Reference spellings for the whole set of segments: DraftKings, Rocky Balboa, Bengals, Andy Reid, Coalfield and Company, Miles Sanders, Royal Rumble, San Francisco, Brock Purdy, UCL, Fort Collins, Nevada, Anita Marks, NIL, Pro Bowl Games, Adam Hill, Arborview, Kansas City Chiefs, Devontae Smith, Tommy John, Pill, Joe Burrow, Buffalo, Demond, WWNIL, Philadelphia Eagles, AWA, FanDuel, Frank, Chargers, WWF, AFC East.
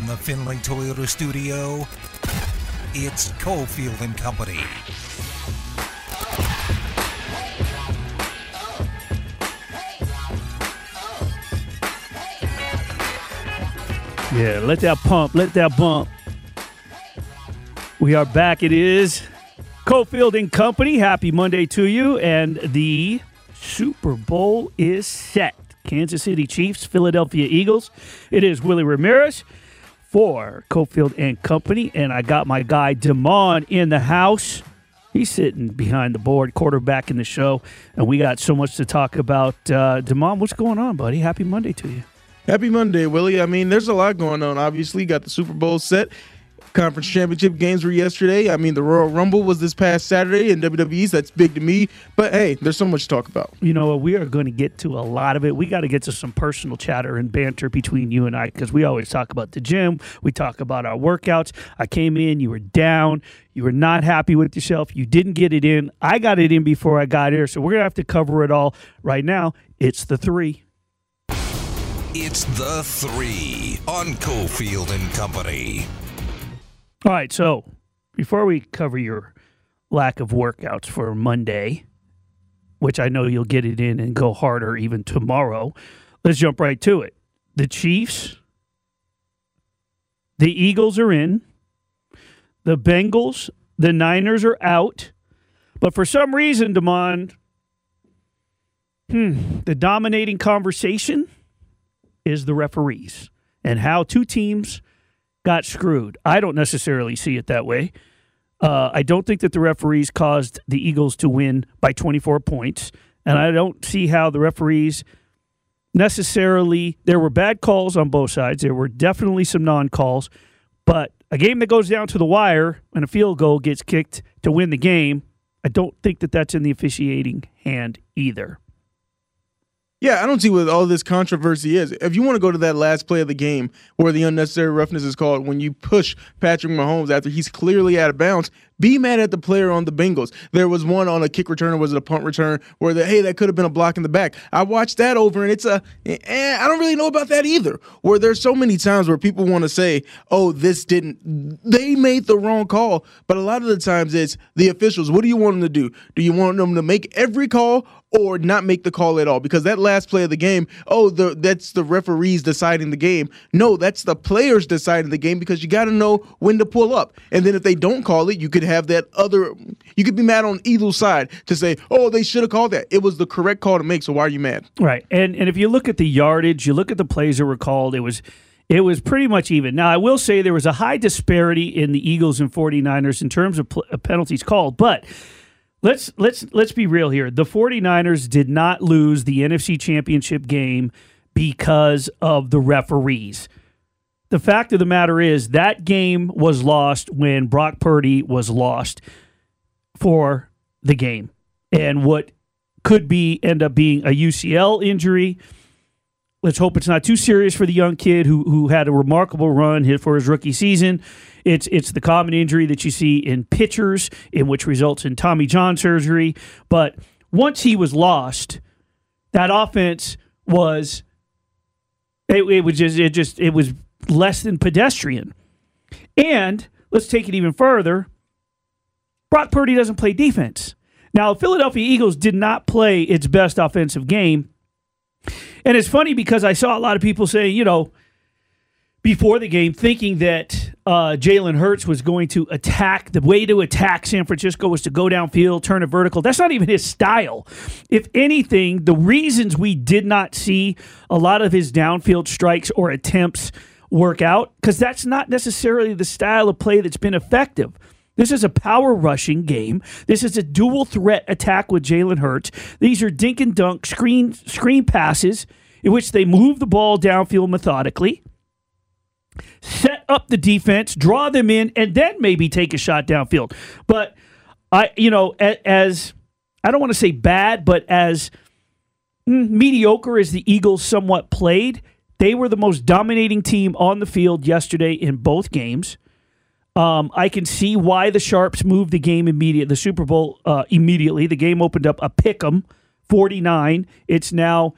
From the Findlay Toyota Studio, it's Coalfield and Company. Yeah, let that pump, let that bump. We are back. It is Coalfield and Company. Happy Monday to you. And the Super Bowl is set. Kansas City Chiefs, Philadelphia Eagles. It is Willie Ramirez for Coalfield and Company. And I got my guy Demond in the house. He's sitting behind the board, quarterbacking the show. And we got so much to talk about. Demond, what's going on, buddy? Happy Monday to you. Happy Monday, Willie. I mean, there's a lot going on, obviously. Got the Super Bowl set. Conference championship games were yesterday. I mean, the Royal Rumble was this past Saturday in WWE, so that's big to me. But, hey, there's so much to talk about. You know what? We are going to get to a lot of it. We got to get to some personal chatter and banter between you and I because we always talk about the gym. We talk about our workouts. I came in. You were down. You were not happy with yourself. You didn't get it in. I got it in before I got here, so we're going to have to cover it all. Right now, it's the three. It's the three on Coalfield and Company. All right, so before we cover your lack of workouts for Monday, which I know you'll get it in and go harder even tomorrow, let's jump right to it. The Chiefs, the Eagles are in, the Bengals, the Niners are out, but for some reason, Demond, the dominating conversation is the referees and how two teams got screwed. I don't necessarily see it that way. I don't think that the referees caused the Eagles to win by 24 points, and I don't see how the referees necessarily... There were bad calls on both sides. There were definitely some non-calls, but a game that goes down to the wire and a field goal gets kicked to win the game, I don't think that that's in the officiating hand either. Yeah, I don't see what all this controversy is. If you want to go to that last play of the game where the unnecessary roughness is called when you push Patrick Mahomes after he's clearly out of bounds, be mad at the player on the Bengals. There was one on a kick return, or was it a punt return, where that could have been a block in the back. I watched that over, and I don't really know about that either, where there's so many times where people want to say, oh, they made the wrong call. But a lot of the times it's the officials. What do you want them to do? Do you want them to make every call or not make the call at all? Because that last play of the game, that's the referees deciding the game. No, that's the players deciding the game, because you got to know when to pull up. And then if they don't call it, you could be mad on either side to say, oh, they should have called that. It was the correct call to make, so why are you mad? Right. And if you look at the yardage, you look at the plays that were called, it was pretty much even. Now, I will say there was a high disparity in the Eagles and 49ers in terms of penalties called, but let's be real here. The 49ers did not lose the NFC Championship game because of the referees. The fact of the matter is that game was lost when Brock Purdy was lost for the game. And what could end up being a UCL injury. Let's hope it's not too serious for the young kid who had a remarkable run for his rookie season. It's the common injury that you see in pitchers, in which results in Tommy John surgery. But once he was lost, that offense was it was less than pedestrian. And let's take it even further. Brock Purdy doesn't play defense. Now, Philadelphia Eagles did not play its best offensive game. And it's funny because I saw a lot of people say, before the game, thinking that Jalen Hurts was going to attack. The way to attack San Francisco was to go downfield, turn it vertical. That's not even his style. If anything, the reasons we did not see a lot of his downfield strikes or attempts work out, because that's not necessarily the style of play that's been effective. This is a power rushing game. This is a dual threat attack with Jalen Hurts. These are dink and dunk screen passes in which they move the ball downfield methodically, set up the defense, draw them in, and then maybe take a shot downfield. But I don't want to say bad, but as mediocre as the Eagles somewhat played, they were the most dominating team on the field yesterday in both games. I can see why the Sharps moved the game immediately. The Super Bowl immediately. The game opened up a pick'em, 49. It's now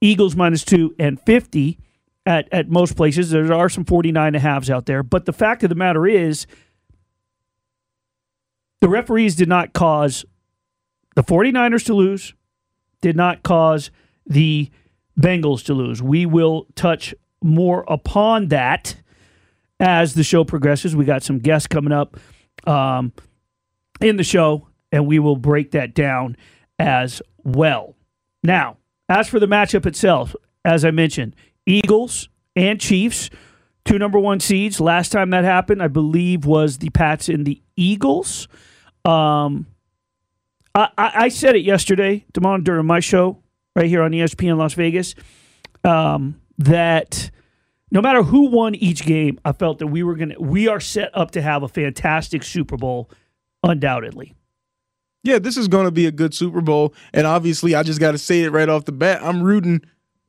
Eagles -2 and 50. at most places. There are some 49.5s out there. But the fact of the matter is, the referees did not cause the 49ers to lose, did not cause the Bengals to lose. We will touch more upon that as the show progresses. We got some guests coming up in the show, and we will break that down as well. Now, as for the matchup itself, as I mentioned, Eagles and Chiefs, 2 number 1 seeds. Last time that happened, I believe, was the Pats and the Eagles. I said it yesterday, Demond, during my show right here on ESPN Las Vegas, that no matter who won each game, I felt that we are set up to have a fantastic Super Bowl, undoubtedly. Yeah, this is going to be a good Super Bowl, and obviously, I just got to say it right off the bat, I'm rooting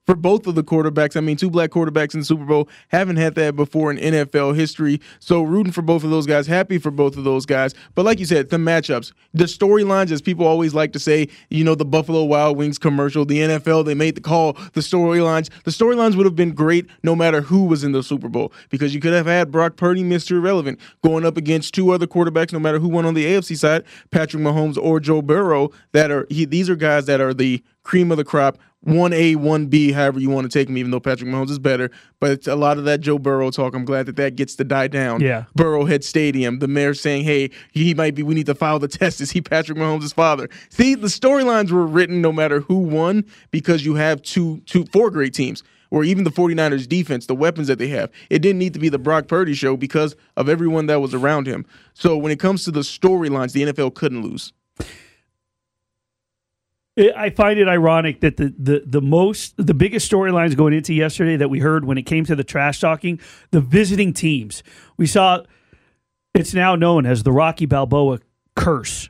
for both of the quarterbacks. I mean, 2 black quarterbacks in the Super Bowl, haven't had that before in NFL history, so rooting for both of those guys, happy for both of those guys. But like you said, the matchups, the storylines, as people always like to say, you know, the Buffalo Wild Wings commercial, the NFL, they made the call, the storylines would have been great no matter who was in the Super Bowl, because you could have had Brock Purdy, Mr. Irrelevant, going up against 2 other quarterbacks, no matter who won on the AFC side, Patrick Mahomes or Joe Burrow, these are guys that are the cream of the crop, 1A, 1B, however you want to take them, even though Patrick Mahomes is better. But it's a lot of that Joe Burrow talk. I'm glad that gets to die down. Yeah. Burrowhead Stadium, the mayor saying, hey, we need to file the test. Is he Patrick Mahomes' father? See, the storylines were written no matter who won, because you have 4 great teams. Or even the 49ers defense, the weapons that they have. It didn't need to be the Brock Purdy show because of everyone that was around him. So when it comes to the storylines, the NFL couldn't lose. I find it ironic that the biggest storylines going into yesterday that we heard when it came to the trash talking, the visiting teams. We saw it's now known as the Rocky Balboa curse,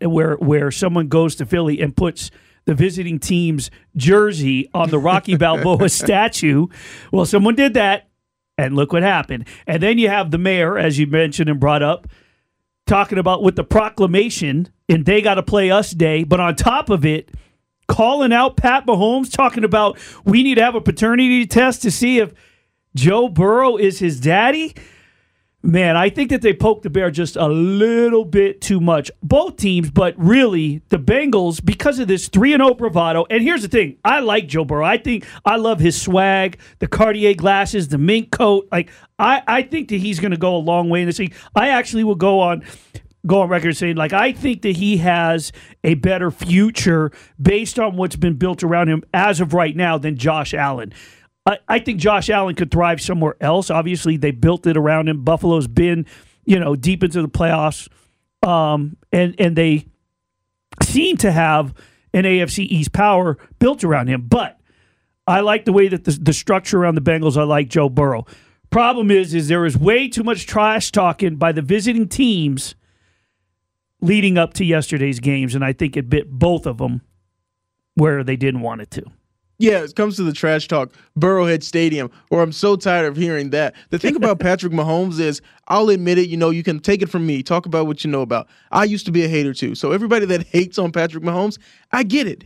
where someone goes to Philly and puts the visiting team's jersey on the Rocky Balboa statue. Well, someone did that, and look what happened. And then you have the mayor, as you mentioned and brought up, talking about with the proclamation and they got to play us day, but on top of it, calling out Pat Mahomes, talking about we need to have a paternity test to see if Joe Burrow is his daddy. Man, I think that they poked the bear just a little bit too much. Both teams, but really the Bengals, because of this 3-0 bravado. And here's the thing. I like Joe Burrow. I love his swag, the Cartier glasses, the mink coat. Like I think that he's going to go a long way in this league. I actually will go on record saying, like, I think that he has a better future based on what's been built around him as of right now than Josh Allen. I think Josh Allen could thrive somewhere else. Obviously, they built it around him. Buffalo's been, deep into the playoffs, and they seem to have an AFC East power built around him. But I like the way that the structure around the Bengals. I like Joe Burrow. Problem is there is way too much trash talking by the visiting teams leading up to yesterday's games, and I think it bit both of them where they didn't want it to. Yeah, it comes to the trash talk, Burrowhead Stadium, or I'm so tired of hearing that. The thing about Patrick Mahomes is, I'll admit it, you can take it from me. Talk about what you know about. I used to be a hater too. So everybody that hates on Patrick Mahomes, I get it.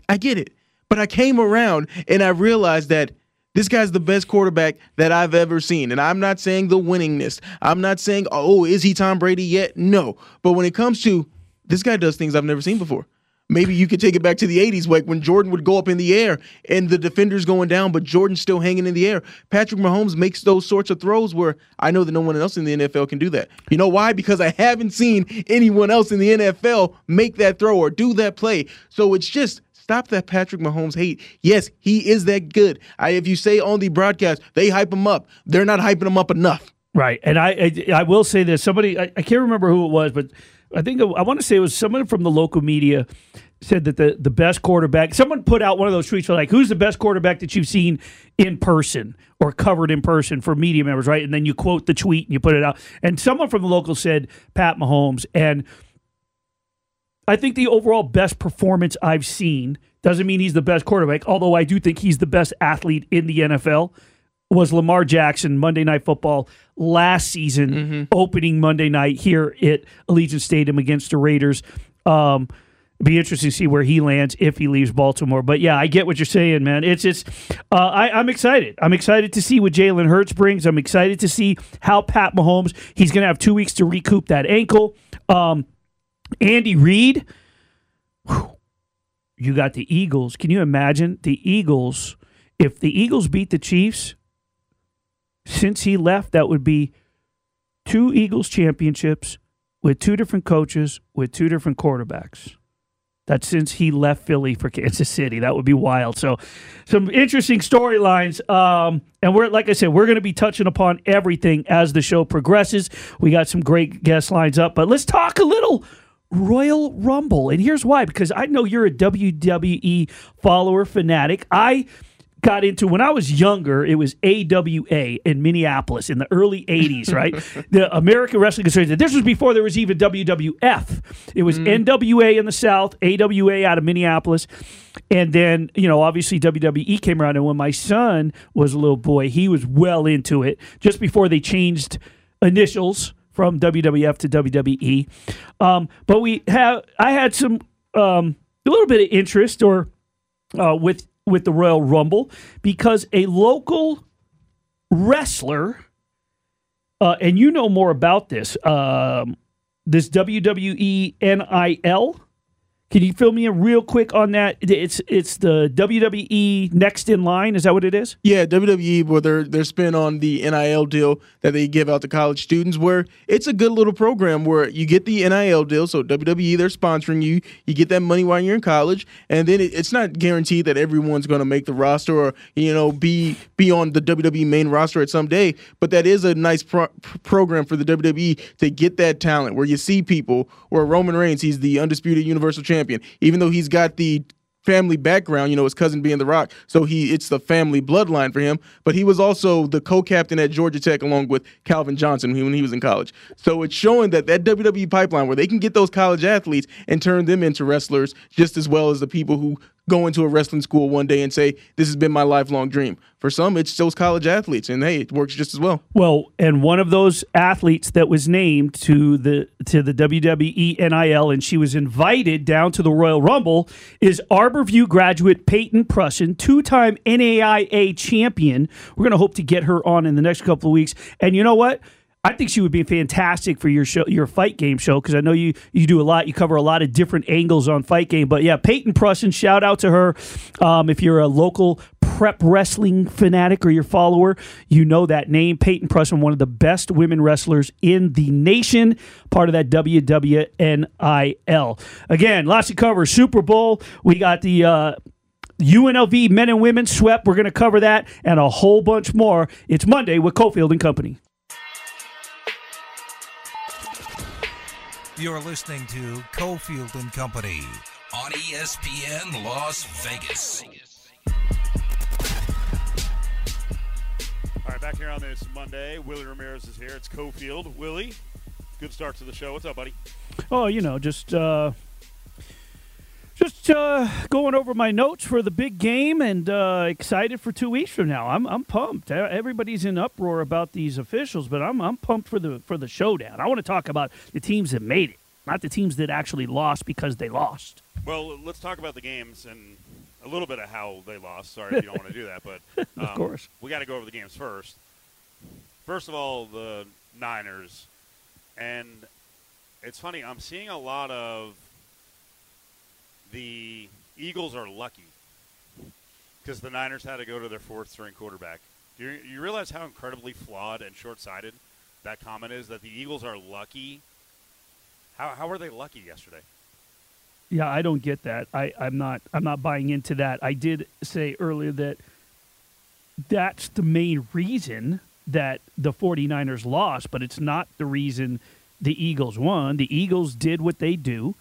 But I came around and I realized that this guy's the best quarterback that I've ever seen. And I'm not saying the winningness. I'm not saying, oh, is he Tom Brady yet? No. But when it comes to, this guy does things I've never seen before. Maybe you could take it back to the 80s, like when Jordan would go up in the air and the defender's going down, but Jordan's still hanging in the air. Patrick Mahomes makes those sorts of throws where I know that no one else in the NFL can do that. You know why? Because I haven't seen anyone else in the NFL make that throw or do that play. So it's just stop that Patrick Mahomes hate. Yes, he is that good. If you say on the broadcast, they hype him up, they're not hyping him up enough. Right, and I will say this. Somebody, I can't remember who it was, but I think I want to say it was someone from the local media said that the best quarterback, someone put out one of those tweets like, who's the best quarterback that you've seen in person or covered in person for media members, right? And then you quote the tweet and you put it out. And someone from the local said Pat Mahomes. And I think the overall best performance I've seen, doesn't mean he's the best quarterback, although I do think he's the best athlete in the NFL, was Lamar Jackson, Monday Night Football, last season, opening Monday night here at Allegiant Stadium against the Raiders. be interesting to see where he lands if he leaves Baltimore. But yeah, I get what you're saying, man. I'm excited. I'm excited to see what Jalen Hurts brings. I'm excited to see how Pat Mahomes, he's going to have 2 weeks to recoup that ankle. Andy Reid, whew, you got the Eagles. Can you imagine the Eagles? If the Eagles beat the Chiefs, since he left, that would be 2 Eagles championships with 2 different coaches, with 2 different quarterbacks. That's since he left Philly for Kansas City. That would be wild. So some interesting storylines. And we're, like I said, we're going to be touching upon everything as the show progresses. We got some great guest lines up, but let's talk a little Royal Rumble. And here's why, because I know you're a WWE follower fanatic. I got into, when I was younger, it was AWA in Minneapolis in the early 80s, right? The American Wrestling Association. This was before there was even WWF. It was NWA in the South, AWA out of Minneapolis. And then, you know, obviously WWE came around. And when my son was a little boy, he was well into it just before they changed initials from WWF to WWE. But I had some, a little bit of interest or with the Royal Rumble, because a local wrestler, and you know more about this, this WWE NIL. Can you fill me in real quick on that? It's the WWE Next in Line. Is that what it is? Yeah, WWE, where their spin on the NIL deal that they give out to college students, where it's a good little program where you get the NIL deal. So WWE, they're sponsoring you. You get that money while you're in college, and then it's not guaranteed that everyone's going to make the roster or, you know, be on the WWE main roster at some day. But that is a nice program for the WWE to get that talent, where you see people, where Roman Reigns, he's the undisputed Universal Champion, even though he's got the family background, you know, his cousin being The Rock, so it's the family bloodline for him. But he was also the co-captain at Georgia Tech along with Calvin Johnson when he was in college. So it's showing that WWE pipeline, where they can get those college athletes and turn them into wrestlers just as well as the people who go into a wrestling school one day and say, this has been my lifelong dream. For some, it's those college athletes, and hey, it works just as well. Well, and one of those athletes that was named to the WWE NIL, and she was invited down to the Royal Rumble, is Arborview graduate Peyton Prussian, two-time NAIA champion. We're going to hope to get her on in the next couple of weeks. And you know what? I think she would be fantastic for your show, your Fight Game show, because I know you do a lot. You cover a lot of different angles on Fight Game. But yeah, Peyton Prussian, shout out to her. If you're a local prep wrestling fanatic or your follower, you know that name. Peyton Prussian, one of the best women wrestlers in the nation, part of that WWNIL. Again, lots to cover. Super Bowl. We got the UNLV men and women swept. We're going to cover that and a whole bunch more. It's Monday with Coalfield and Company. You're listening to Coalfield and Company on ESPN Las Vegas. All right, back here on this Monday. Willie Ramirez is here. It's Coalfield. Willie, good start to the show. What's up, buddy? Oh, you know, just going over my notes for the big game, and excited for 2 weeks from now. I'm pumped. Everybody's in uproar about these officials, but I'm pumped for the showdown. I want to talk about the teams that made it, not the teams that actually lost because they lost. Well, let's talk about the games and a little bit of how they lost. Sorry if you don't want to do that, but of course we got to go over the games first. First of all, the Niners, and it's funny. I'm seeing a lot of the Eagles are lucky because the Niners had to go to their fourth-string quarterback. Do you realize how incredibly flawed and short-sighted that comment is, that the Eagles are lucky? How were they lucky yesterday? Yeah, I don't get that. I'm not buying into that. I did say earlier that that's the main reason that the 49ers lost, but it's not the reason the Eagles won. The Eagles did what they do.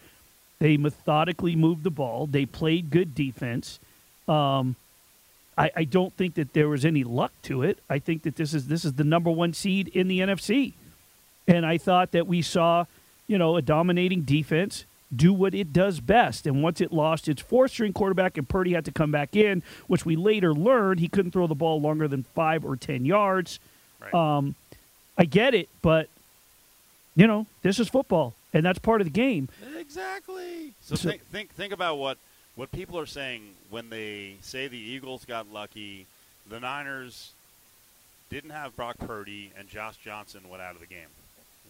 They methodically moved the ball. They played good defense. I don't think that there was any luck to it. I think that this is the number one seed in the NFC. And I thought that we saw, you know, a dominating defense do what it does best. And once it lost its fourth-string quarterback and Purdy had to come back in, which we later learned he couldn't throw the ball longer than 5 or 10 yards. Right. I get it, but, you know, this is football. and that's part of the game. Exactly. So think about what people are saying when they say the Eagles got lucky, the Niners didn't have Brock Purdy, and Josh Johnson went out of the game.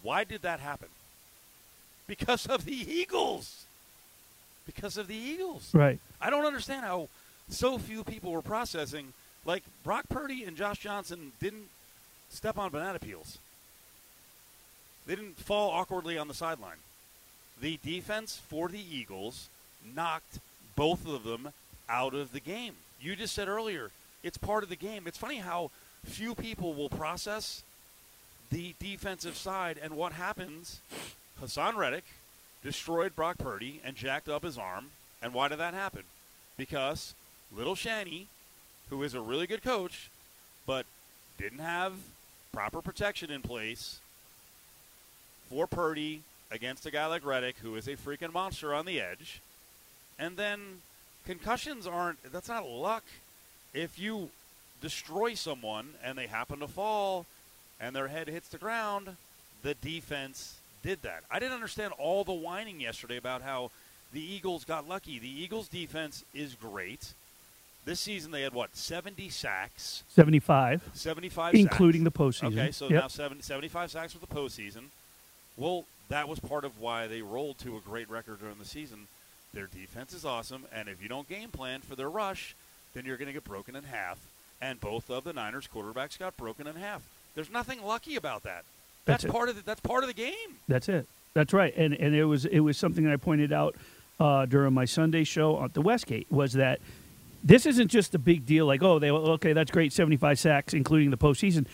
Why did that happen? Because of the Eagles. Because of the Eagles. Right. I don't understand how so few people were processing. Like, Brock Purdy and Josh Johnson didn't step on banana peels. They didn't fall awkwardly on the sideline. The defense for the Eagles knocked both of them out of the game. You just said earlier, it's part of the game. It's funny how few people will process the defensive side and what happens. Hassan Reddick destroyed Brock Purdy and jacked up his arm. And why did that happen? Because Little Shanny, who is a really good coach, but didn't have proper protection in place for Purdy against a guy like Reddick, who is a freaking monster on the edge. And then concussions aren't – that's not luck. If you destroy someone and they happen to fall and their head hits the ground, the defense did that. I didn't understand all the whining yesterday about how the Eagles got lucky. The Eagles' defense is great. This season they had, what, 70 sacks? 75. 75 sacks. Including the postseason. Okay, so now 75 sacks with the postseason. Well, that was part of why they rolled to a great record during the season. Their defense is awesome, and if you don't game plan for their rush, then you're going to get broken in half. And both of the Niners' quarterbacks got broken in half. There's nothing lucky about that. That's part of the game. That's it. That's right. And it was something that I pointed out during my Sunday show at the Westgate, was that this isn't just a big deal like, oh, that's great, 75 sacks, including the postseason.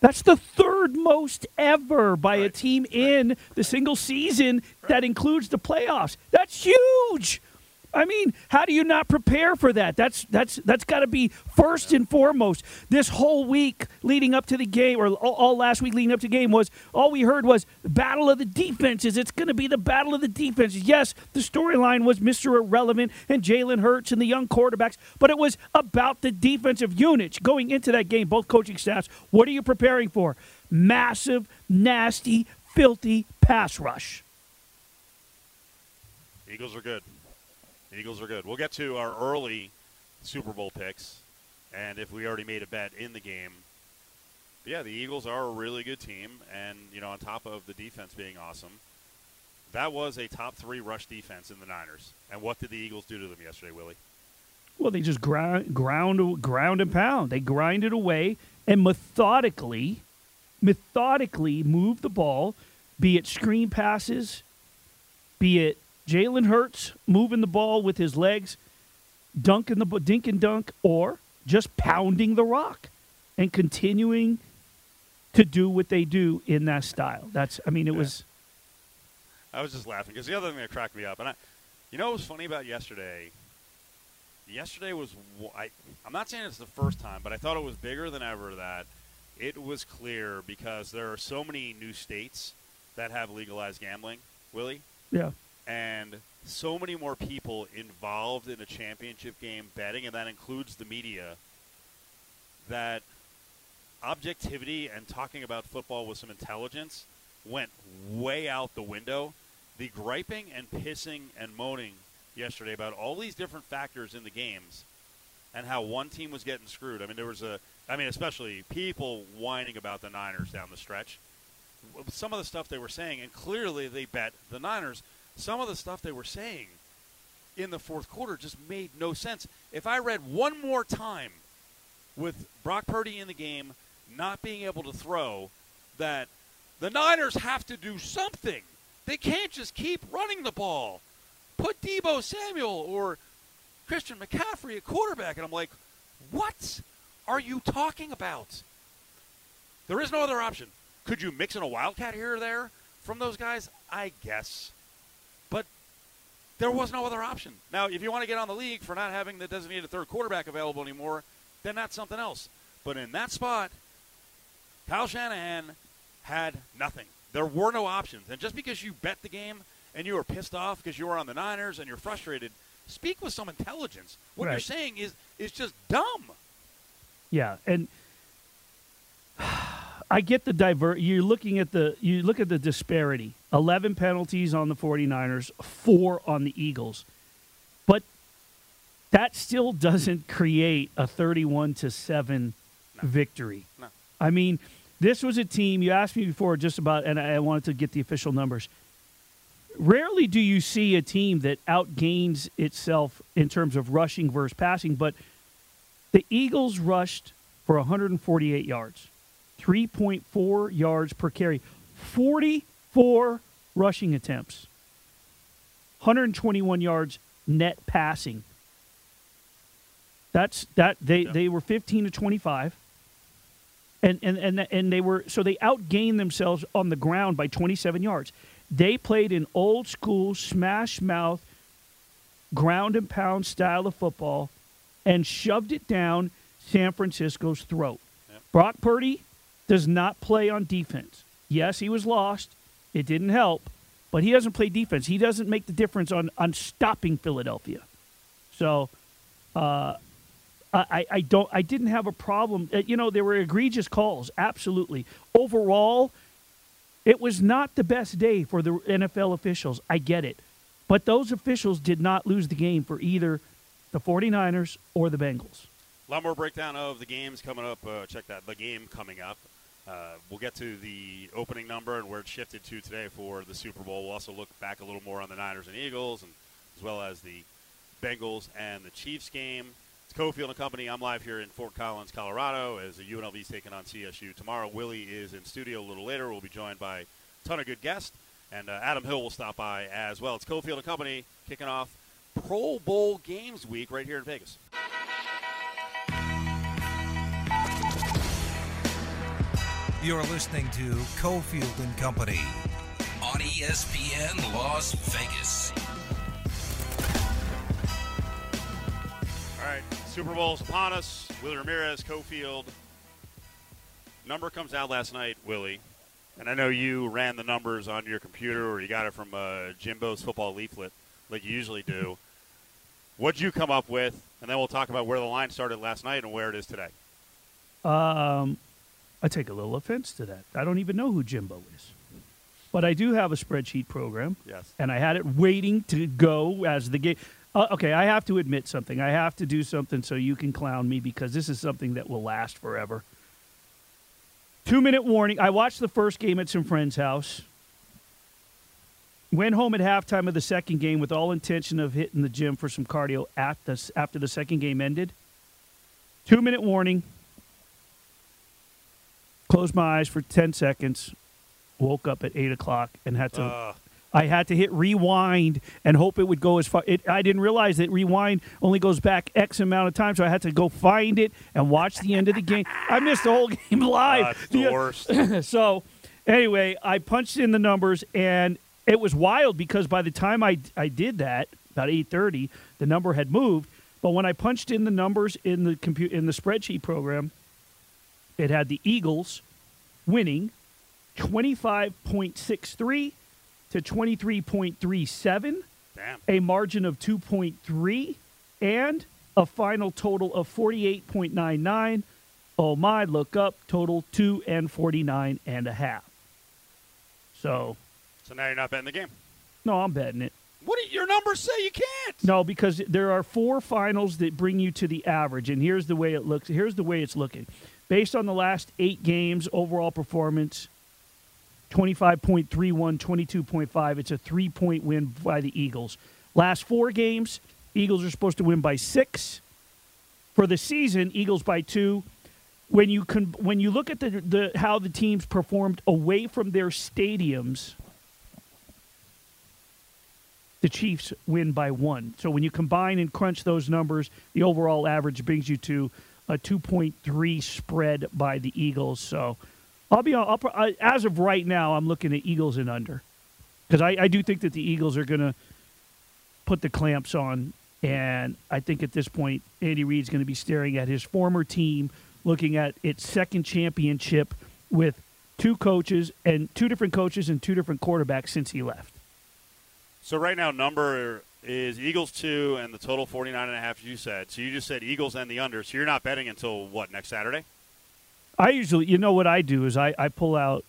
That's the third most ever by a team in the single season that includes the playoffs. That's huge. I mean, how do you not prepare for that? That's got to be first and foremost. This whole week leading up to the game, or all last week leading up to the game, was all we heard was battle of the defenses. It's going to be the battle of the defenses. Yes, the storyline was Mr. Irrelevant and Jalen Hurts and the young quarterbacks, but it was about the defensive units going into that game, both coaching staffs. What are you preparing for? Massive, nasty, filthy pass rush. Eagles are good. Eagles are good. We'll get to our early Super Bowl picks, and if we already made a bet in the game. But yeah, the Eagles are a really good team, and, you know, on top of the defense being awesome, that was a top-3 rush defense in the Niners. And what did the Eagles do to them yesterday, Willie? Well, they just ground and pound. They grinded away and methodically moved the ball, be it screen passes, be it Jalen Hurts moving the ball with his legs, dunking the dink and dunk, or just pounding the rock and continuing to do what they do in that style. It was. I was just laughing because the other thing that cracked me up, and you know, what was funny about yesterday. Yesterday was, I'm not saying it's the first time, but I thought it was bigger than ever that it was clear, because there are so many new states that have legalized gambling. Willie. Yeah. And so many more people involved in a championship game betting, and that includes the media, that objectivity and talking about football with some intelligence went way out the window. The griping and pissing and moaning yesterday about all these different factors in the games and how one team was getting screwed. I mean, especially people whining about the Niners down the stretch. Some of the stuff they were saying, and clearly they bet the Niners. Some of the stuff they were saying in the fourth quarter just made no sense. If I read one more time with Brock Purdy in the game not being able to throw, that the Niners have to do something. They can't just keep running the ball. Put Deebo Samuel or Christian McCaffrey at quarterback. And I'm like, what are you talking about? There is no other option. Could you mix in a wildcat here or there from those guys? I guess. But there was no other option. Now, if you want to get on the league for not having the designated third quarterback available anymore, then that's something else. But in that spot, Kyle Shanahan had nothing. There were no options. And just because you bet the game and you were pissed off because you were on the Niners and you're frustrated, speak with some intelligence. What you're saying is just dumb. Yeah, and I get the you look at the disparity. 11 penalties on the 49ers, 4 on the Eagles. But that still doesn't create a 31-7 victory. No. I mean, this was a team, you asked me before just about, and I wanted to get the official numbers. Rarely do you see a team that outgains itself in terms of rushing versus passing, but the Eagles rushed for 148 yards, 3.4 yards per carry, 44 rushing attempts, 121 yards net passing. They were 15-25, and they were, so they outgained themselves on the ground by 27 yards. They played an old school smash mouth, ground and pound style of football, and shoved it down San Francisco's throat. Yep. Brock Purdy does not play on defense. Yes, he was lost. It didn't help, but he doesn't play defense. He doesn't make the difference on stopping Philadelphia. So. I didn't have a problem. You know, there were egregious calls, absolutely. Overall, it was not the best day for the NFL officials. I get it. But those officials did not lose the game for either the 49ers or the Bengals. A lot more breakdown of the games coming up. Check that, the game coming up. We'll get to the opening number and where it shifted to today for the Super Bowl. We'll also look back a little more on the Niners and Eagles, and as well as the Bengals and the Chiefs game. It's Coalfield and Company. I'm live here in Fort Collins, Colorado, as the UNLV's taking on CSU tomorrow. Willie is in studio a little later. We'll be joined by a ton of good guests, and Adam Hill will stop by as well. It's Coalfield and Company kicking off Pro Bowl Games Week right here in Vegas. You're listening to Coalfield and Company on ESPN Las Vegas. All right, Super Bowl's upon us. Willie Ramirez, Coalfield. Number comes out last night, Willie, and I know you ran the numbers on your computer, or you got it from Jimbo's football leaflet like you usually do. What'd you come up with? And then we'll talk about where the line started last night and where it is today. I take a little offense to that. I don't even know who Jimbo is. But I do have a spreadsheet program. Yes. And I had it waiting to go as the game. Okay, I have to admit something. I have to do something so you can clown me, because this is something that will last forever. 2-minute warning. I watched the first game at some friend's house. Went home at halftime of the second game with all intention of hitting the gym for some cardio after the second game ended. 2-minute warning. Closed my eyes for 10 seconds. Woke up at 8 o'clock and had to... I had to hit rewind and hope it would go as far. I didn't realize that rewind only goes back X amount of time, so I had to go find it and watch the end of the game. I missed the whole game live. That's the worst. So, anyway, I punched in the numbers, and it was wild because by the time I did that, about 8:30, the number had moved. But when I punched in the numbers in the spreadsheet program, it had the Eagles winning 25.63 to 23.37, a margin of 2.3, and a final total of 48.99. Oh, my, look up, total 249.5. So now you're not betting the game? No, I'm betting it. What do your numbers say you can't? No, because there are 4 finals that bring you to the average, and here's the way it looks. Here's the way it's looking. Based on the last 8 games, overall performance, 25.31, 22.5. It's a 3-point win by the Eagles. Last 4 games, Eagles are supposed to win by 6. For the season, Eagles by 2. When you look at the how the teams performed away from their stadiums, the Chiefs win by 1. So when you combine and crunch those numbers, the overall average brings you to a 2.3 spread by the Eagles. So I'll be on. As of right now, I'm looking at Eagles and under, because I do think that the Eagles are going to put the clamps on, and I think at this point Andy Reid's going to be staring at his former team, looking at its second championship with 2 coaches and 2 different quarterbacks since he left. So right now, number is Eagles 2 and the total 49.5. You said so. You just said Eagles and the under. So you're not betting until what, next Saturday? I usually, you know what I do is I pull out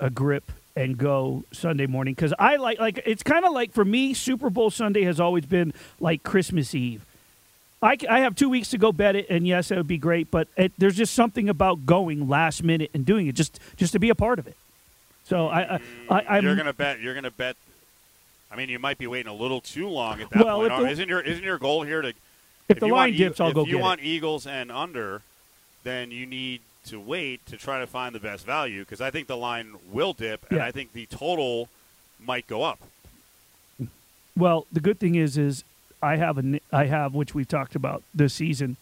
a grip and go Sunday morning because I like it's kind of like for me, Super Bowl Sunday has always been like Christmas Eve. I have 2 weeks to go bet it, and yes, that would be great, but there's just something about going last minute and doing it just to be a part of it. So I'm you're gonna bet. I mean, you might be waiting a little too long at that point. Isn't your goal here to if the line dips, I'll go get it. If you want Eagles and under, then you need to wait to try to find the best value because I think the line will dip, and I think the total might go up. Well, the good thing is I have which we've talked about this season.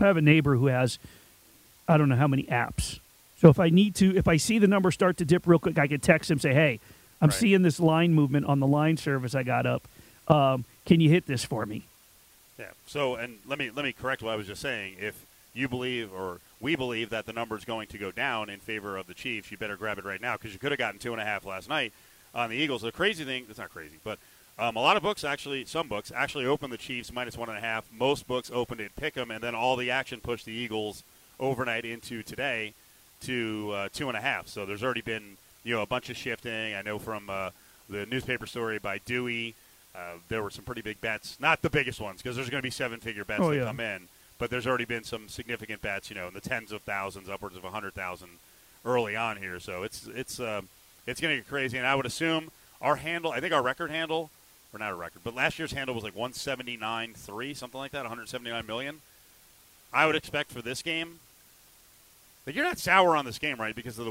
I have a neighbor who has I don't know how many apps. So if I see the number start to dip real quick, I can text him, say, hey, I'm seeing this line movement on the line service I got up. Can you hit this for me? Yeah. So, and let me correct what I was just saying. If you believe or we believe that the number is going to go down in favor of the Chiefs, you better grab it right now because you could have gotten 2.5 last night on the Eagles. The crazy thing, it's not crazy, but a lot of books actually, some books actually opened the Chiefs -1.5. Most books opened it pick'em, and then all the action pushed the Eagles overnight into today to 2.5. So there's already been a bunch of shifting. I know from the newspaper story by Dewey, there were some pretty big bets. Not the biggest ones, because there's going to be seven-figure bets that come in. But there's already been some significant bets, in the tens of thousands, upwards of 100,000 early on here. So it's going to get crazy. And I would assume our handle, I think our record handle, or not a record, but last year's handle was like 179.3, something like that, 179 million. I would expect for this game, like you're not sour on this game, right, because of the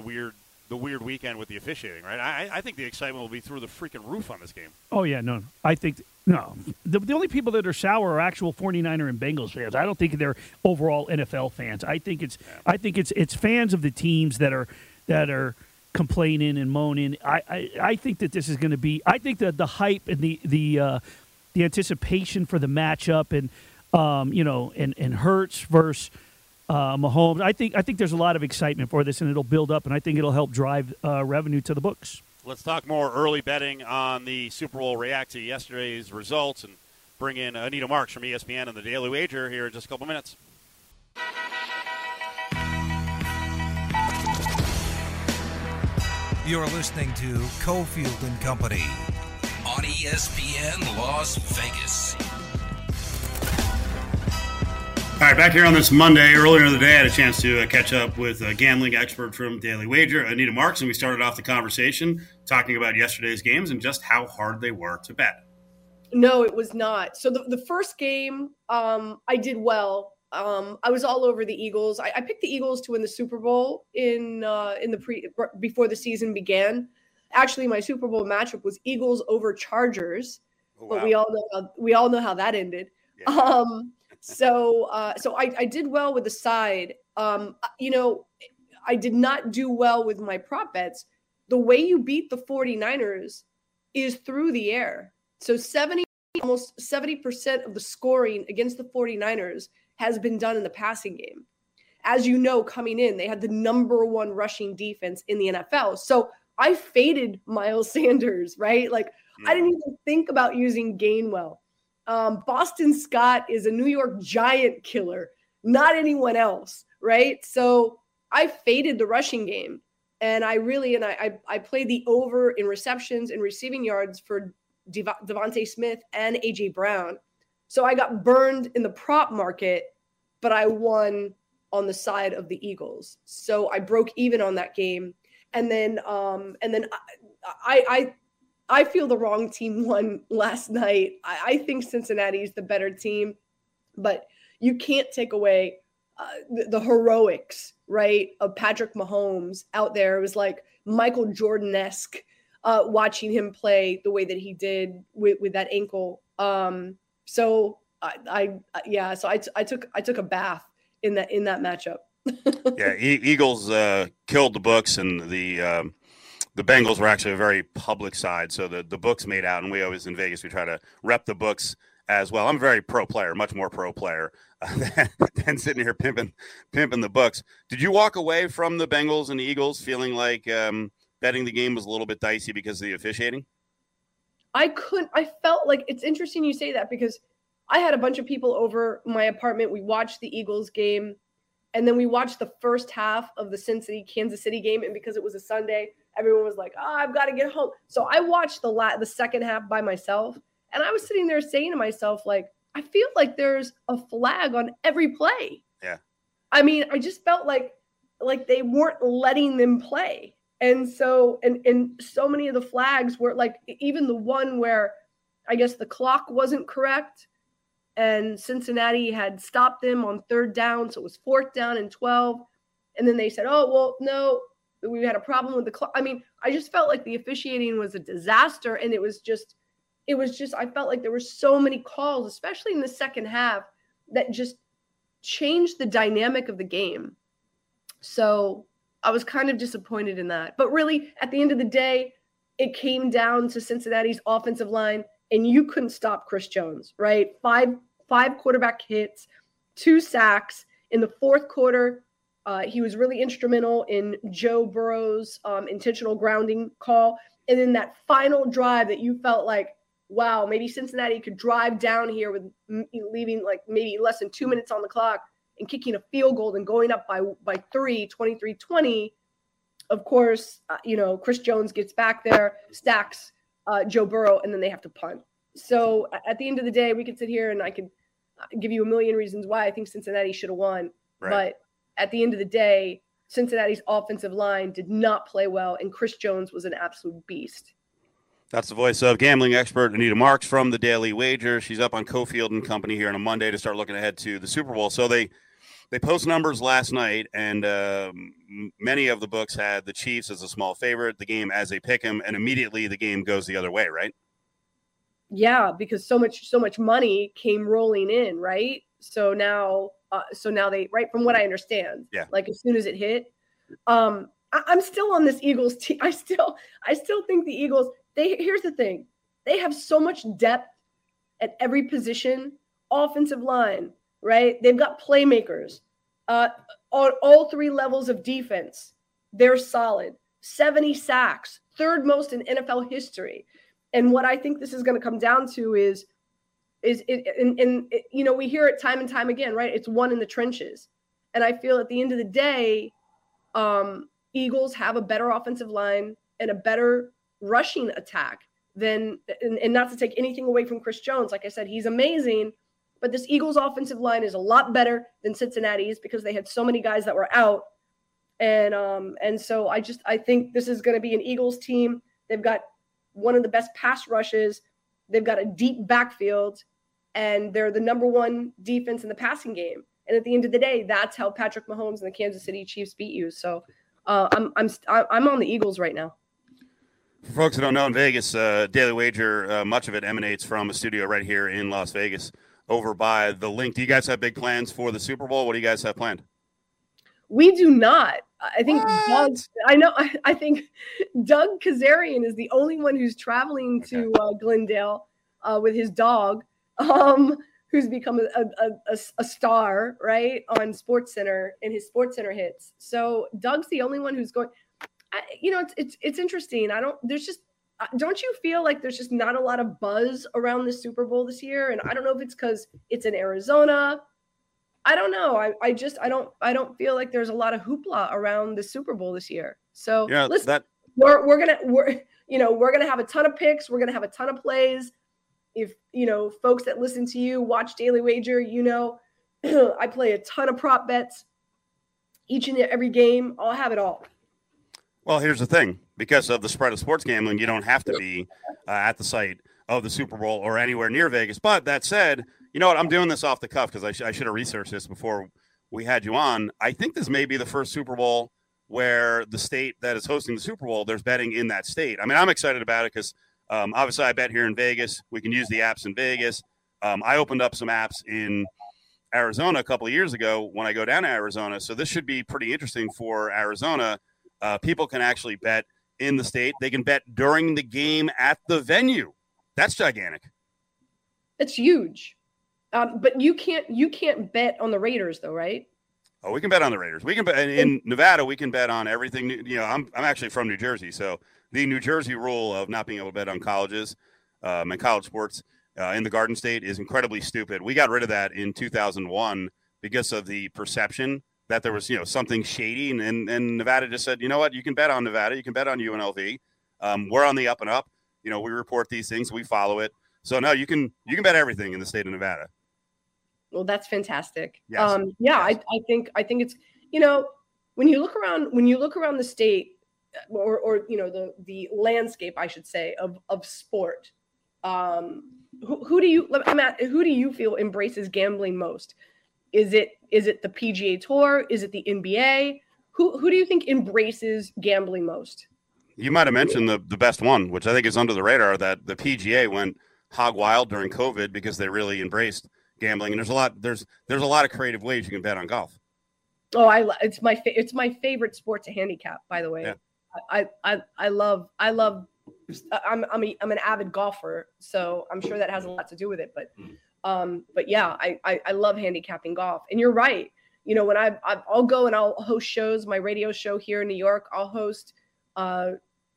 weird weekend with the officiating, right? I think the excitement will be through the freaking roof on this game. Oh, yeah, no. I think, no. The only people that are sour are actual 49er and Bengals fans. I don't think they're overall NFL fans. I think it's I think it's fans of the teams that are complaining and moaning. I think that this is going to be – I think that the hype and the anticipation for the matchup and, and Hurts versus – Mahomes, I think there's a lot of excitement for this, and it'll build up, and I think it'll help drive revenue to the books. Let's talk more early betting on the Super Bowl, react to yesterday's results, and bring in Anita Marks from ESPN and the Daily Wager here in just a couple minutes. You're listening to Coalfield and Company on ESPN Las Vegas. All right, back here on this Monday. Earlier in the day, I had a chance to catch up with a gambling expert from Daily Wager, Anita Marks, and we started off the conversation talking about yesterday's games and just how hard they were to bet. No, it was not. So the first game, I did well. I was all over the Eagles. I picked the Eagles to win the Super Bowl before the season began. Actually, my Super Bowl matchup was Eagles over Chargers, but we all know how that ended. Yeah. So I did well with the side. I did not do well with my prop bets. The way you beat the 49ers is through the air. So almost 70% of the scoring against the 49ers has been done in the passing game. As you know, coming in, they had the #1 rushing defense in the NFL. So I faded Miles Sanders, right? Like I didn't even think about using Gainwell. Boston Scott is a New York Giant killer, not anyone else, right? So I faded the rushing game, and I played the over in receptions and receiving yards for Devontae Smith and AJ Brown. So I got burned in the prop market, but I won on the side of the Eagles. So I broke even on that game, and then I feel the wrong team won last night. I think Cincinnati is the better team, but you can't take away the heroics, right, of Patrick Mahomes out there. It was like Michael Jordan-esque watching him play the way that he did with that ankle. So I took a bath in that matchup. Yeah, Eagles killed the books, and the Bengals were actually a very public side, so the books made out, and we always in Vegas, we try to rep the books as well. I'm a very pro player, much more pro player than sitting here pimping the books. Did you walk away from the Bengals and the Eagles feeling like betting the game was a little bit dicey because of the officiating? I felt like it's interesting you say that because I had a bunch of people over my apartment. We watched the Eagles game. And then we watched the first half of the Kansas City game. And because it was a Sunday, everyone was like, oh, I've got to get home. So I watched the second half by myself. And I was sitting there saying to myself, like, I feel like there's a flag on every play. Yeah. I mean, I just felt like they weren't letting them play. And so, and so many of the flags were like, even the one where I guess the clock wasn't correct and Cincinnati had stopped them on third down. So it was fourth down and 12. And then they said, oh, well, no, we had a problem with the clock. I mean, I just felt like the officiating was a disaster. And it was just, I felt like there were so many calls, especially in the second half, that just changed the dynamic of the game. So I was kind of disappointed in that. But really, at the end of the day, it came down to Cincinnati's offensive line, and you couldn't stop Chris Jones, right? Five quarterback hits, 2 sacks. In the fourth quarter, he was really instrumental in Joe Burrow's intentional grounding call. And then that final drive that you felt like, wow, maybe Cincinnati could drive down here with leaving like maybe less than 2 minutes on the clock and kicking a field goal and going up by 3, 23-20. Of course, you know, Chris Jones gets back there, stacks Joe Burrow, and then they have to punt. So at the end of the day, we could sit here and I could give you a million reasons why I think Cincinnati should have won. Right. But at the end of the day, Cincinnati's offensive line did not play well, and Chris Jones was an absolute beast. That's the voice of gambling expert Anita Marks from the Daily Wager. She's up on Coalfield and Company here on a Monday to start looking ahead to the Super Bowl. So they post numbers last night, and many of the books had the Chiefs as a small favorite, the game as a pick'em, and immediately the game goes the other way, right? Yeah, because so much money came rolling in, right? So now. So now they, right, from what I understand, yeah, like as soon as it hit, I'm still on this Eagles team. I still think the Eagles, here's the thing. They have so much depth at every position, offensive line, right? They've got playmakers on all 3 levels of defense. They're solid. 70 sacks, 3rd most in NFL history. And what I think this is going to come down to is, you know, we hear it time and time again, right? It's won in the trenches. And I feel at the end of the day, Eagles have a better offensive line and a better rushing attack than, and not to take anything away from Chris Jones. Like I said, he's amazing, but this Eagles offensive line is a lot better than Cincinnati's because they had so many guys that were out. And so I think this is going to be an Eagles team. They've got one of the best pass rushes. They've got a deep backfield, and they're the #1 defense in the passing game. And at the end of the day, that's how Patrick Mahomes and the Kansas City Chiefs beat you. So I'm on the Eagles right now. For folks who don't know, in Vegas, Daily Wager, much of it emanates from a studio right here in Las Vegas over by the link. Do you guys have big plans for the Super Bowl? What do you guys have planned? We do not. I think Doug, I know. I think Doug Kazarian is the only one who's traveling to Glendale with his dog, who's become a star, right, on SportsCenter in his SportsCenter hits. So Doug's the only one who's going. You know, it's interesting. Don't you feel like there's just not a lot of buzz around the Super Bowl this year? And I don't know if it's because it's in Arizona. I don't know. I don't feel like there's a lot of hoopla around the Super Bowl this year. So yeah, listen, we're gonna have a ton of picks. We're gonna have a ton of plays. If you know, folks that listen to you watch Daily Wager, you know, I play a ton of prop bets each and every game. I'll have it all. Well, here's the thing: because of the spread of sports gambling, you don't have to be at the site of the Super Bowl or anywhere near Vegas. But that said. You know what? I'm doing this off the cuff because I should have researched this before we had you on. I think this may be the first Super Bowl where the state that is hosting the Super Bowl, there's betting in that state. I mean, I'm excited about it because obviously I bet here in Vegas. We can use the apps in Vegas. I opened up some apps in Arizona a couple of years ago when I go down to Arizona. So this should be pretty interesting for Arizona. People can actually bet in the state. They can bet during the game at the venue. That's gigantic. It's huge. But you can't bet on the Raiders though, right? Oh, we can bet on the Raiders. We can bet in Nevada. We can bet on everything. You know, I'm actually from New Jersey, so the New Jersey rule of not being able to bet on colleges and college sports in the Garden State is incredibly stupid. We got rid of that in 2001 because of the perception that there was, you know, something shady, and Nevada just said, you know what, you can bet on Nevada, you can bet on UNLV. We're on the up and up. You know, we report these things, we follow it. So no, you can bet everything in the state of Nevada. Well, that's fantastic. Yes. Yes. I think it's, you know, when you look around the state or you know, the landscape, I should say, of sport, who do you feel embraces gambling most? Is it the PGA Tour? Is it the NBA? Who do you think embraces gambling most? You might have mentioned the best one, which I think is under the radar, that the PGA went hog wild during COVID because they really embraced gambling. And there's a lot of creative ways you can bet on golf. Oh, it's my favorite sport to handicap, by the way. Yeah. I'm an avid golfer, so I'm sure that has a lot to do with it, but yeah, I love handicapping golf. And you're right. You know, when I'll go and I'll host shows, my radio show here in New York, I'll host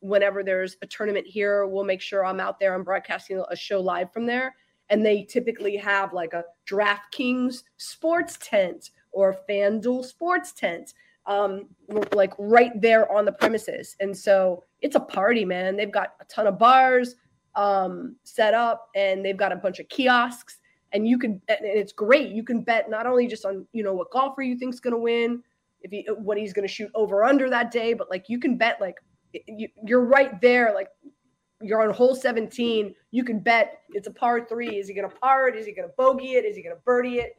whenever there's a tournament here, we'll make sure I'm out there. I'm broadcasting a show live from there. And they typically have like a DraftKings sports tent or FanDuel sports tent, like right there on the premises. And so it's a party, man. They've got a ton of bars set up, and they've got a bunch of kiosks. And it's great. You can bet not only just on, you know, what golfer you think's going to win, what he's going to shoot over under that day, but like you can bet, like you're right there, like you're on hole 17. You can bet it's a par three. Is he going to par it? Is he going to bogey it? Is he going to birdie it?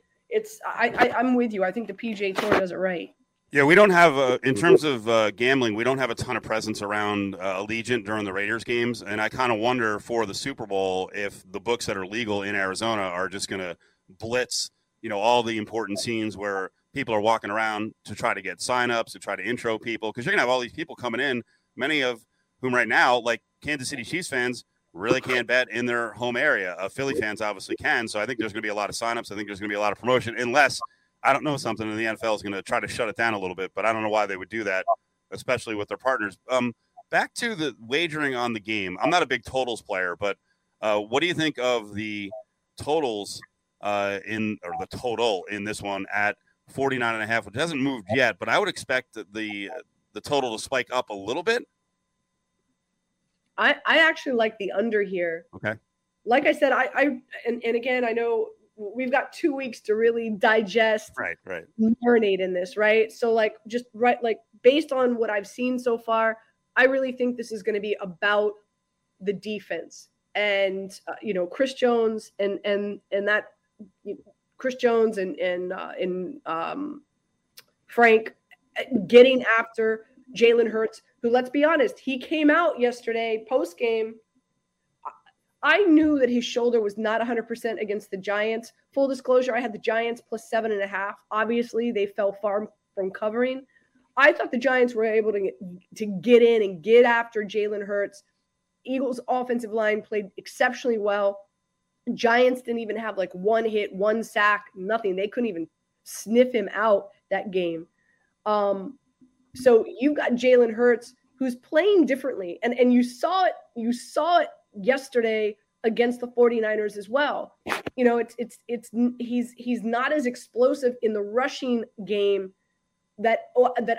I'm with you. I think the PGA Tour does it right. Yeah, we don't have in terms of gambling, we don't have a ton of presence around Allegiant during the Raiders games, and I kind of wonder for the Super Bowl if the books that are legal in Arizona are just going to blitz, you know, all the important scenes where people are walking around to try to get signups, to try to intro people, because you're going to have all these people coming in, many of whom right now, like Kansas City Chiefs fans, really can't bet in their home area. Philly fans obviously can, so I think there's going to be a lot of signups. I think there's going to be a lot of promotion, unless – I don't know something, and the NFL is going to try to shut it down a little bit, but I don't know why they would do that, especially with their partners. Back to the wagering on the game. I'm not a big totals player, but what do you think of the totals in this one at 49.5, which hasn't moved yet, but I would expect the total to spike up a little bit. I actually like the under here. Okay. Like I said, I and again, I know we've got 2 weeks to really digest, right, marinate in this, right? So like, just right, like based on what I've seen so far, I really think this is going to be about the defense and you know, Chris Jones and that, you know, Chris Jones and Frank getting after Jalen Hurts, who, let's be honest, he came out yesterday post game. I knew that his shoulder was not 100% against the Giants. Full disclosure, I had the Giants plus 7.5. Obviously, they fell far from covering. I thought the Giants were able to get in and get after Jalen Hurts. Eagles' offensive line played exceptionally well. Giants didn't even have like one hit, one sack, nothing. They couldn't even sniff him out that game. So you've got Jalen Hurts, who's playing differently. And you saw it yesterday against the 49ers as well. You know, he's not as explosive in the rushing game that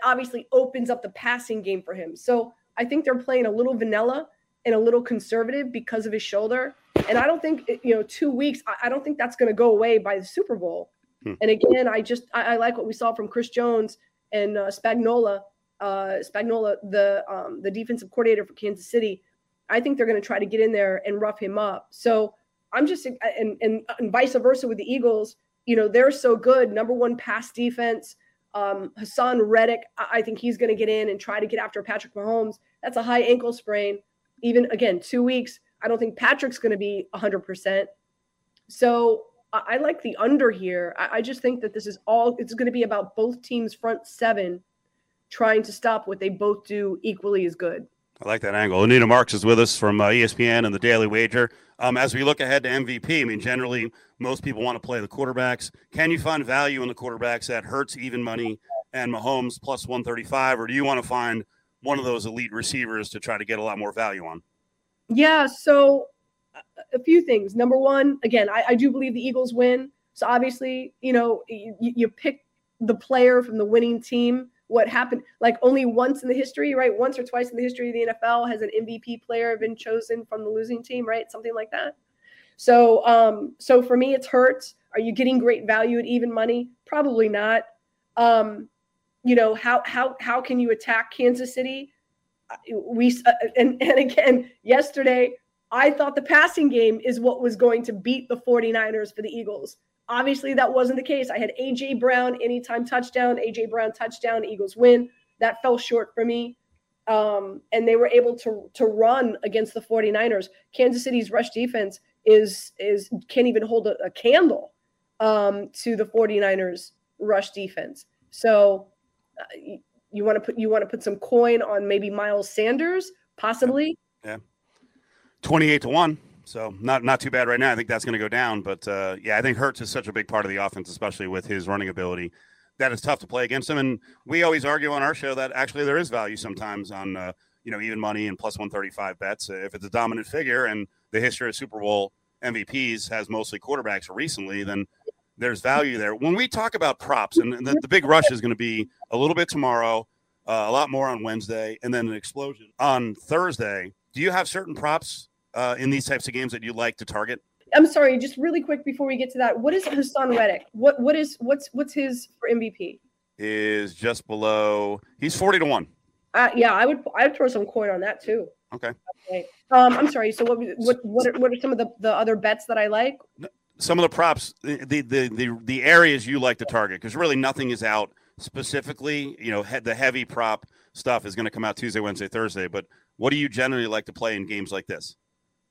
obviously opens up the passing game for him. So I think they're playing a little vanilla and a little conservative because of his shoulder. And I don't think, you know, 2 weeks, I don't think that's going to go away by the Super Bowl. And again, I like what we saw from Chris Jones and Spagnola, the defensive coordinator for Kansas City. I think they're going to try to get in there and rough him up. So I'm just, and vice versa with the Eagles, you know, they're so good. Number one pass defense, Hassan Reddick. I think he's going to get in and try to get after Patrick Mahomes. That's a high ankle sprain. Even again, 2 weeks. I don't think Patrick's going to be 100%. So I like the under here. I just think that this is all, it's going to be about both teams' front seven trying to stop what they both do equally as good. I like that angle. Anita Marks is with us from ESPN and the Daily Wager. As we look ahead to MVP, I mean, generally, most people want to play the quarterbacks. Can you find value in the quarterbacks that Hurts even money and Mahomes plus 135, or do you want to find one of those elite receivers to try to get a lot more value on? Yeah, so a few things. Number one, again, I do believe the Eagles win. So obviously, you know, you pick the player from the winning team. What happened, like only once in the history, right? Once or twice in the history of the NFL has an MVP player been chosen from the losing team, right? Something like that. So, so for me, it's Hurts. Are you getting great value at even money? Probably not. You know, how can you attack Kansas City? And again, yesterday, I thought the passing game is what was going to beat the 49ers for the Eagles. Obviously, that wasn't the case. I had AJ Brown, anytime touchdown, AJ Brown touchdown, Eagles win. That fell short for me. And they were able to run against the 49ers. Kansas City's rush defense is can't even hold a candle to the 49ers rush defense. So you want to put some coin on maybe Miles Sanders, possibly. Yeah. 28-1. So not too bad right now. I think that's going to go down. But, yeah, I think Hurts is such a big part of the offense, especially with his running ability, that it's tough to play against him. And we always argue on our show that actually there is value sometimes on, you know, even money and plus 135 bets. If it's a dominant figure and the history of Super Bowl MVPs has mostly quarterbacks recently, then there's value there. When we talk about props, and the big rush is going to be a little bit tomorrow, a lot more on Wednesday, and then an explosion on Thursday. Do you have certain props in these types of games that you like to target? I'm sorry, just really quick before we get to that. What is Hassan Reddick? What's his for MVP? Is just below. He's 40-1. Yeah, I'd throw some coin on that too. Okay. I'm sorry. So what are some of the other bets that I like? Some of the props, the areas you like to target, because really nothing is out specifically. You know, the heavy prop stuff is going to come out Tuesday, Wednesday, Thursday. But what do you generally like to play in games like this?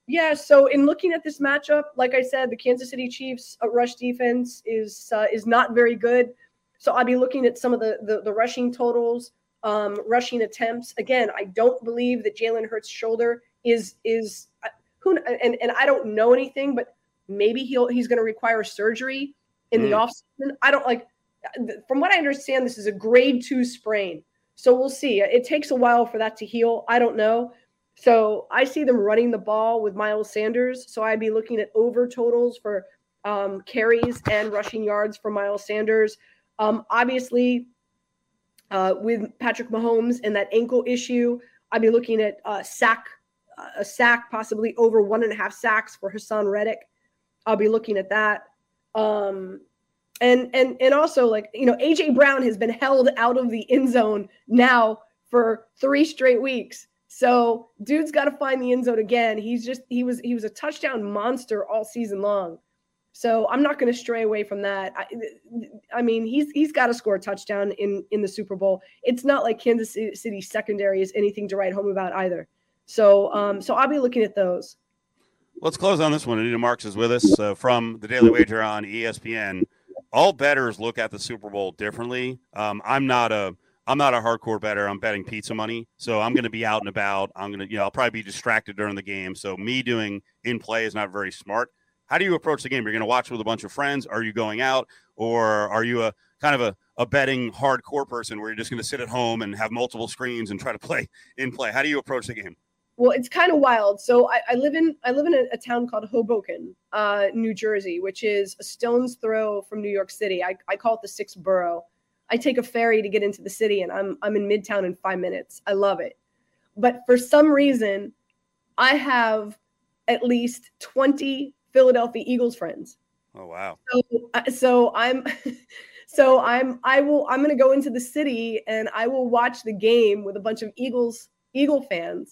Yeah, so in looking at this matchup, like I said, the Kansas City Chiefs rush defense is not very good. So I'll be looking at some of the rushing totals, rushing attempts. Again, I don't believe that Jalen Hurts' shoulder is who, and I don't know anything, but maybe he's going to require surgery in the offseason. I don't from what I understand, this is a grade 2 sprain. So we'll see. It takes a while for that to heal. I don't know. So I see them running the ball with Miles Sanders. So I'd be looking at over totals for carries and rushing yards for Miles Sanders. Obviously, with Patrick Mahomes and that ankle issue, I'd be looking at a sack, possibly over 1.5 sacks for Hassan Reddick. I'll be looking at that. And also, A.J. Brown has been held out of the end zone now for 3 straight weeks. So dude's got to find the end zone again. He was a touchdown monster all season long. So I'm not going to stray away from that. I mean, he's got to score a touchdown in the Super Bowl. It's not like Kansas City secondary is anything to write home about either. So I'll be looking at those. Let's close on this one. Anita Marks is with us from the Daily Wager on ESPN. All bettors look at the Super Bowl differently. I'm not a hardcore bettor. I'm betting pizza money. So I'm going to be out and about. I'll probably be distracted during the game. So me doing in play is not very smart. How do you approach the game? You're going to watch with a bunch of friends. Are you going out, or are you a kind of a betting hardcore person where you're just going to sit at home and have multiple screens and try to play in play? How do you approach the game? Well, it's kind of wild. So I live in a town called Hoboken, New Jersey, which is a stone's throw from New York City. I call it the 6th borough. I take a ferry to get into the city, and I'm in Midtown in 5 minutes. I love it. But for some reason, I have at least 20 Philadelphia Eagles friends. Oh wow. So I'm going to go into the city and I will watch the game with a bunch of Eagle fans.